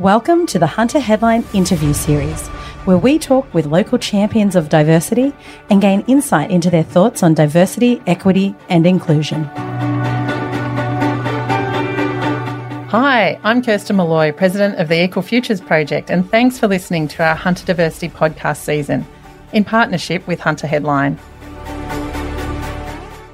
Welcome to the Hunter Headline interview series, where we talk with local champions of diversity and gain insight into their thoughts on diversity, equity and inclusion. Hi, I'm Kirsten Molloy, President of the Equal Futures Project, and thanks for listening to our Hunter Diversity podcast season, in partnership with Hunter Headline.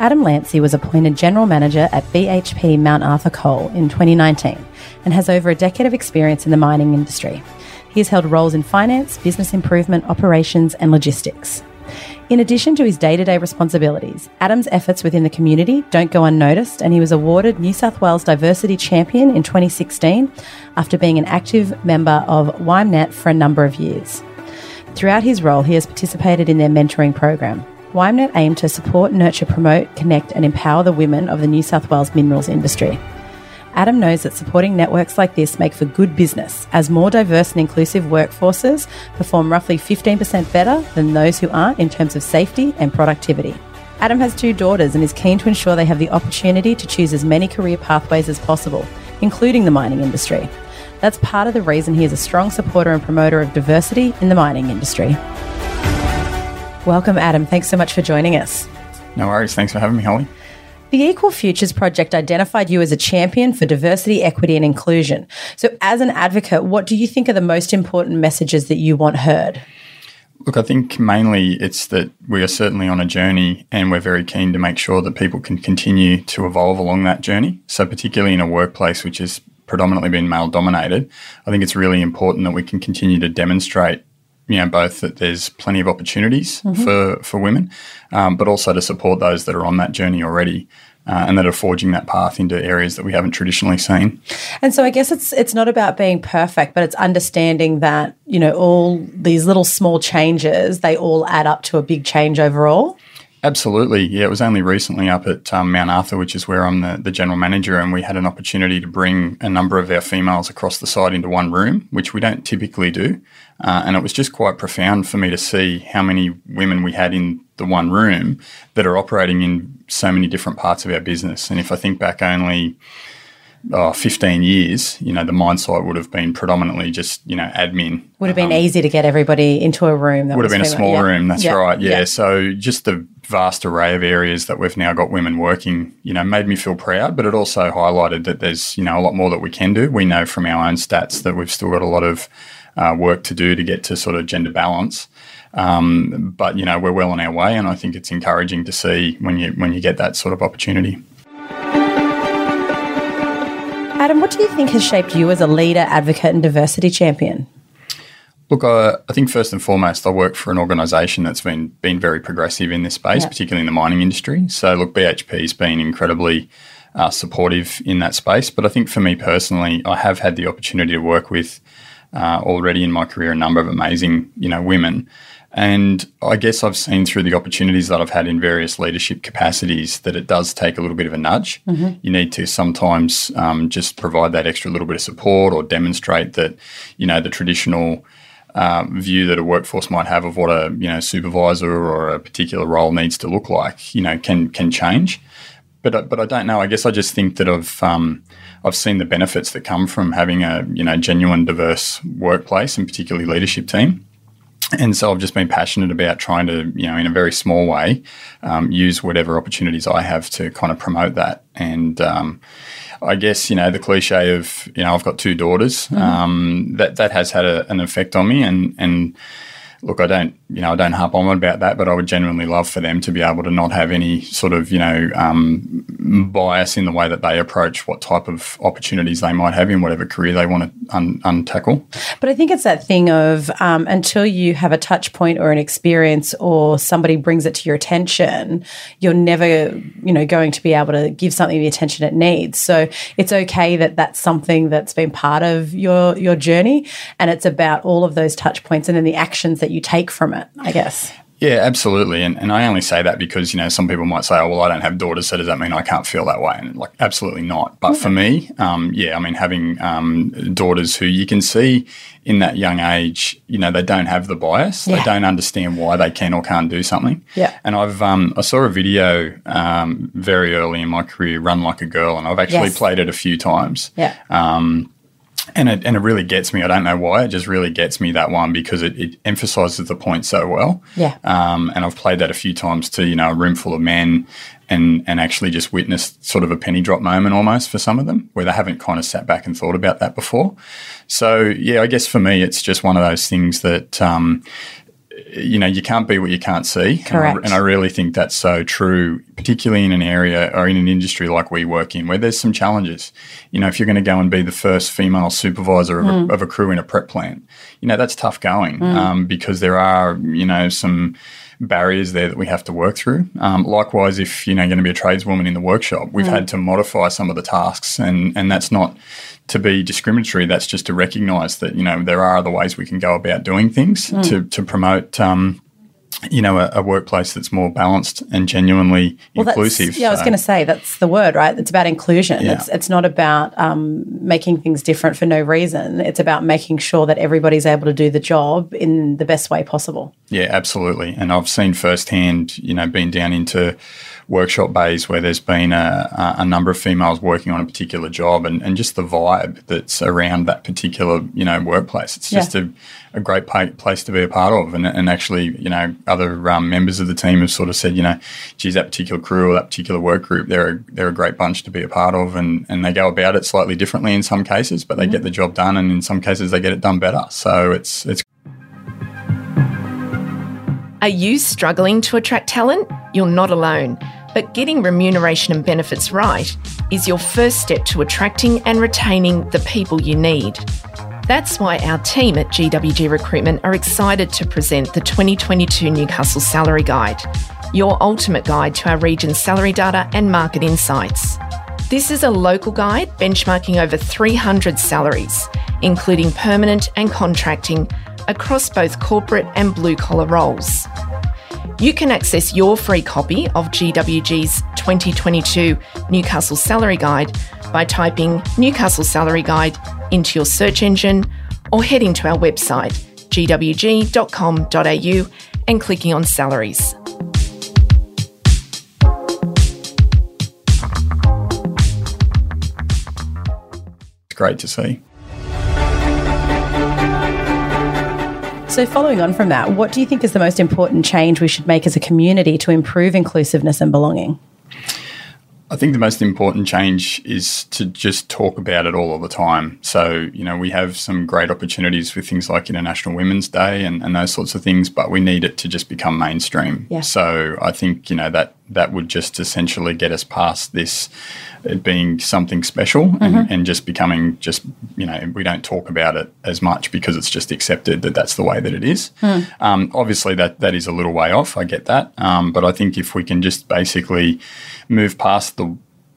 Adam Lancey was appointed General Manager at BHP Mount Arthur Coal in 2019 and has over a decade of experience in the mining industry. He has held roles in finance, business improvement, operations and logistics. In addition to his day-to-day responsibilities, Adam's efforts within the community don't go unnoticed, and he was awarded New South Wales Diversity Champion in 2016 after being an active member of YMnet for a number of years. Throughout his role, he has participated in their mentoring program. YMnet aimed to support, nurture, promote, connect and empower the women of the New South Wales minerals industry. Adam knows that supporting networks like this make for good business, as more diverse and inclusive workforces perform roughly 15% better than those who aren't in terms of safety and productivity. Adam has two daughters and is keen to ensure they have the opportunity to choose as many career pathways as possible, including the mining industry. That's part of the reason he is a strong supporter and promoter of diversity in the mining industry. Welcome, Adam. Thanks so much for joining us. No worries. Thanks for having me, Holly. The Equal Futures Project identified you as a champion for diversity, equity and inclusion. So as an advocate, what do you think are the most important messages that you want heard? Look, I think mainly it's that we are certainly on a journey, and we're very keen to make sure that people can continue to evolve along that journey. So particularly in a workplace which has predominantly been male dominated, I think it's really important that we can continue to demonstrate, you know, both that there's plenty of opportunities for women, but also to support those that are on that journey already and that are forging that path into areas that we haven't traditionally seen. And so I guess it's not about being perfect, but it's understanding that, you know, all these little small changes, they all add up to a big change overall. Absolutely. Yeah, it was only recently up at Mount Arthur, which is where I'm the general manager, and we had an opportunity to bring a number of our females across the site into one room, which we don't typically do. And it was just quite profound for me to see how many women we had in the one room that are operating in so many different parts of our business. And if I think back only 15 years, you know, the mine site would have been predominantly just, you know, admin. Would have been easy to get everybody into a room. That would have been a small room, that's right. Yeah, so just the vast array of areas that we've now got women working, you know, made me feel proud, but it also highlighted that there's, you know, a lot more that we can do. We know from our own stats that we've still got a lot of work to do to get to sort of gender balance. But, you know, we're well on our way, and I think it's encouraging to see when you get that sort of opportunity. Adam, what do you think has shaped you as a leader, advocate and diversity champion? Look, I think first and foremost, I work for an organisation that's been very progressive in this space, particularly in the mining industry. So, look, BHP's been incredibly supportive in that space. But I think for me personally, I have had the opportunity to work with already in my career a number of amazing, you know, women. And I guess I've seen through the opportunities that I've had in various leadership capacities that it does take a little bit of a nudge. You need to sometimes just provide that extra little bit of support or demonstrate that, you know, the traditional view that a workforce might have of what a, you know, supervisor or a particular role needs to look like, you know, can change. But I don't know. I guess I just think that I've seen the benefits that come from having a, you know, genuine diverse workplace and particularly leadership team. And so I've just been passionate about trying to, you know, in a very small way, use whatever opportunities I have to kind of promote that. And I guess, you know, the cliche of, you know, I've got two daughters, that has had an effect on me. And look, I don't harp on about that, but I would genuinely love for them to be able to not have any sort of, you know, bias in the way that they approach what type of opportunities they might have in whatever career they want to untackle. But I think it's that thing of until you have a touch point or an experience or somebody brings it to your attention, you're never, you know, going to be able to give something the attention it needs. So it's okay that that's something that's been part of your journey, and it's about all of those touch points and then the actions that you take from it, I guess. Yeah, absolutely. And I only say that because, you know, some people might say, oh, well, I don't have daughters, so does that mean I can't feel that way? And, like, absolutely not. But for me, I mean, having daughters who you can see in that young age, you know, they don't have the bias. Yeah. They don't understand why they can or can't do something. Yeah. And I've I saw a video very early in my career, Run Like a Girl, and I've actually played it a few times. Yeah. And it really gets me. I don't know why. It just really gets me, that one, because it emphasises the point so well. Yeah. And I've played that a few times to, a room full of men and actually just witnessed sort of a penny drop moment almost for some of them, where they haven't kind of sat back and thought about that before. So, yeah, I guess for me it's just one of those things that, you can't be what you can't see. Correct. And I really think that's so true, particularly in an area or in an industry like we work in, where there's some challenges. If you're going to go and be the first female supervisor of a crew in a prep plant, that's tough going because there are, some barriers there that we have to work through. Likewise, if you're going to be a tradeswoman in the workshop, we've had to modify some of the tasks, and that's not to be discriminatory. That's just to recognise that there are other ways we can go about doing things to promote a workplace that's more balanced and genuinely inclusive. Yeah, so. I was going to say that's the word, right? It's about inclusion. Yeah. It's not about making things different for no reason. It's about making sure that everybody's able to do the job in the best way possible. Yeah, absolutely. And I've seen firsthand, been down into workshop bays where there's been a number of females working on a particular job, and just the vibe that's around that particular workplace. It's just a great place to be a part of, and actually other members of the team have sort of said, geez, that particular crew or that particular work group, they're a great bunch to be a part of, and they go about it slightly differently in some cases, but they get the job done, and in some cases they get it done better. So it's. Are you struggling to attract talent? You're not alone. But getting remuneration and benefits right is your first step to attracting and retaining the people you need. That's why our team at GWG Recruitment are excited to present the 2022 Newcastle Salary Guide, your ultimate guide to our region's salary data and market insights. This is a local guide benchmarking over 300 salaries, including permanent and contracting, across both corporate and blue-collar roles. You can access your free copy of GWG's 2022 Newcastle Salary Guide by typing Newcastle Salary Guide into your search engine or heading to our website, gwg.com.au, and clicking on Salaries. It's great to see. So following on from that, what do you think is the most important change we should make as a community to improve inclusiveness and belonging? I think the most important change is to just talk about it all the time. So, we have some great opportunities with things like International Women's Day and those sorts of things, but we need it to just become mainstream. Yeah. So I think, that would just essentially get us past this it being something special and just becoming just, we don't talk about it as much because it's just accepted that that's the way that it is. Obviously, that is a little way off. I get that. But I think if we can just basically move past the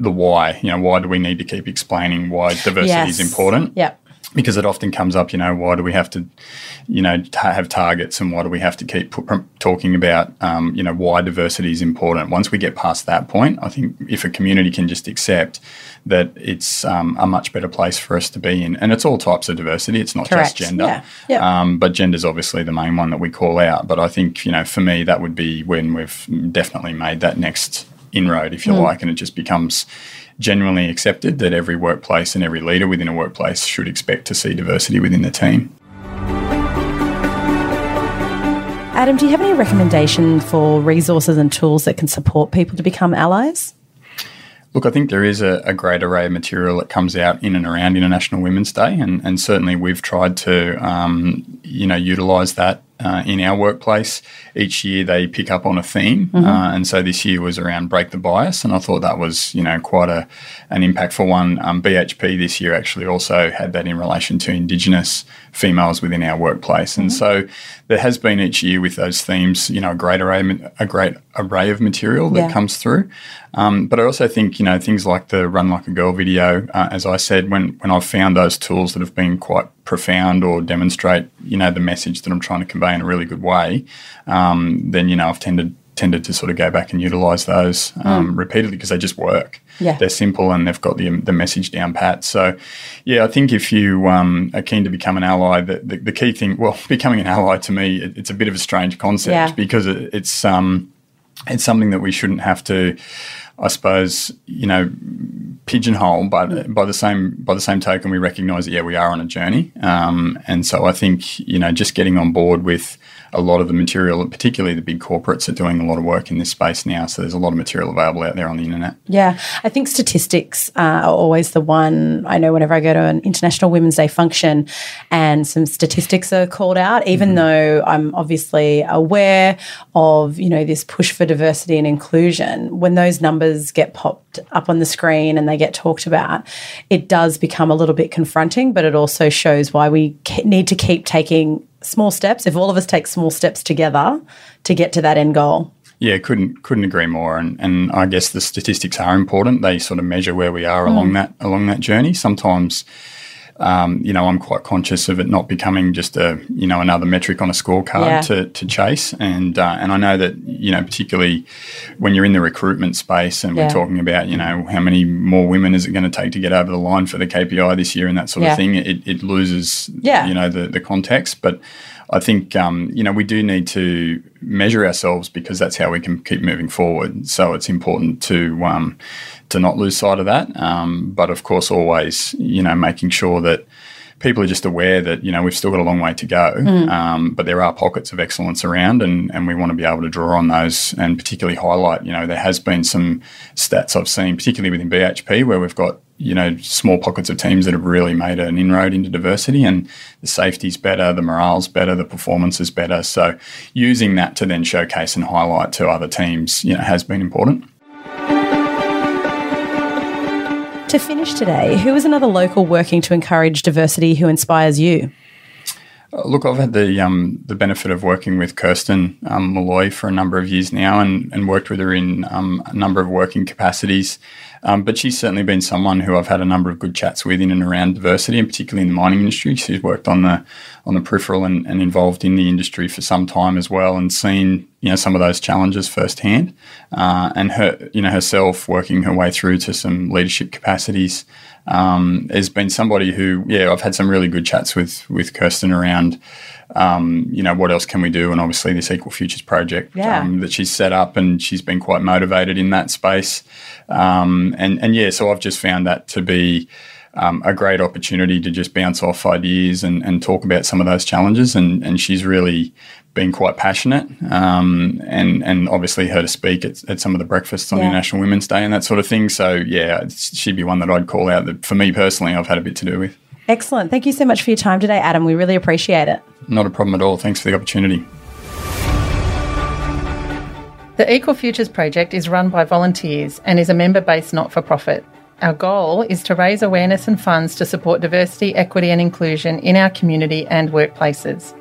why, why do we need to keep explaining why diversity is important? Yep. Because it often comes up, why do we have to, have targets, and why do we have to keep talking about, why diversity is important? Once we get past that point, I think if a community can just accept that it's a much better place for us to be in, and it's all types of diversity, it's not Correct. Just gender, but gender's obviously the main one that we call out. But I think, for me, that would be when we've definitely made that next inroad, if you like, and it just becomes genuinely accepted that every workplace and every leader within a workplace should expect to see diversity within the team. Adam, do you have any recommendation for resources and tools that can support people to become allies? Look, I think there is a great array of material that comes out in and around International Women's Day, and certainly we've tried to, utilise that in our workplace. Each year they pick up on a theme, and so this year was around Break the Bias, and I thought that was, quite an impactful one. BHP this year actually also had that in relation to Indigenous females within our workplace, and so there has been each year with those themes, a great array of material that comes through. But I also think, things like the Run Like a Girl video, as I said, when I've found those tools that have been quite profound or demonstrate, the message that I'm trying to convey in a really good way, then, I've tended to sort of go back and utilise those repeatedly, because they just work. Yeah. They're simple and they've got the message down pat. So, I think if you are keen to become an ally, the key thing, becoming an ally to me, it's a bit of a strange concept because it's something that we shouldn't have to, I suppose, pigeonhole, but by the same token, we recognise that, yeah, we are on a journey. And so I think, you know, just getting on board with a lot of the material, particularly the big corporates are doing a lot of work in this space now. So there's a lot of material available out there on the internet. Yeah, I think statistics are always the one. I know whenever I go to an International Women's Day function and some statistics are called out, even though I'm obviously aware of, you know, this push for diversity and inclusion, when those numbers get popped up on the screen and they get talked about, it does become a little bit confronting, but it also shows why we need to keep taking small steps. If all of us take small steps together to get to that end goal. Yeah, couldn't agree more. And I guess the statistics are important. They sort of measure where we are along that journey. Sometimes, you know, I'm quite conscious of it not becoming just a, you know, another metric on a scorecard to chase. And I know that, you know, particularly when you're in the recruitment space and we're talking about, you know, how many more women is it going to take to get over the line for the KPI this year and that sort of thing, it loses, you know, the context. But I think, you know, we do need to measure ourselves because that's how we can keep moving forward. So it's important to not lose sight of that. But, of course, always, you know, making sure that people are just aware that, you know, we've still got a long way to go, but there are pockets of excellence around and we want to be able to draw on those and particularly highlight, you know, there has been some stats I've seen, particularly within BHP, where we've got, you know, small pockets of teams that have really made an inroad into diversity, and the safety's better, the morale's better, the performance is better. So using that to then showcase and highlight to other teams, you know, has been important. To finish today, who is another local working to encourage diversity who inspires you? Look, I've had the benefit of working with Kirsten Molloy for a number of years now and worked with her in a number of working capacities. But she's certainly been someone who I've had a number of good chats with in and around diversity, and particularly in the mining industry. She's worked on the peripheral and involved in the industry for some time as well, and seen, you know, some of those challenges firsthand, and her, you know, herself working her way through to some leadership capacities has been somebody who, yeah, I've had some really good chats with Kirsten around, you know, what else can we do? And obviously this Equal Futures Project that she's set up, and she's been quite motivated in that space. So I've just found that to be a great opportunity to just bounce off ideas and talk about some of those challenges. And she's really been quite passionate, and obviously her to speak at some of the breakfasts on International Women's Day and that sort of thing. So, yeah, she'd be one that I'd call out that, for me personally, I've had a bit to do with. Excellent. Thank you so much for your time today, Adam. We really appreciate it. Not a problem at all. Thanks for the opportunity. The Equal Futures Project is run by volunteers and is a member-based not-for-profit. Our goal is to raise awareness and funds to support diversity, equity and inclusion in our community and workplaces.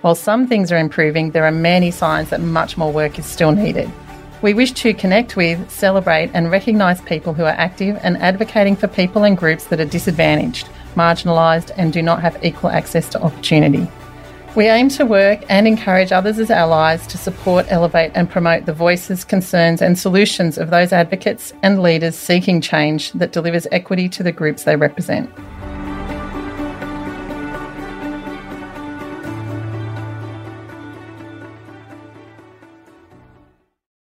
While some things are improving, there are many signs that much more work is still needed. We wish to connect with, celebrate and recognise people who are active and advocating for people and groups that are disadvantaged, marginalised and do not have equal access to opportunity. We aim to work and encourage others as allies to support, elevate and promote the voices, concerns and solutions of those advocates and leaders seeking change that delivers equity to the groups they represent.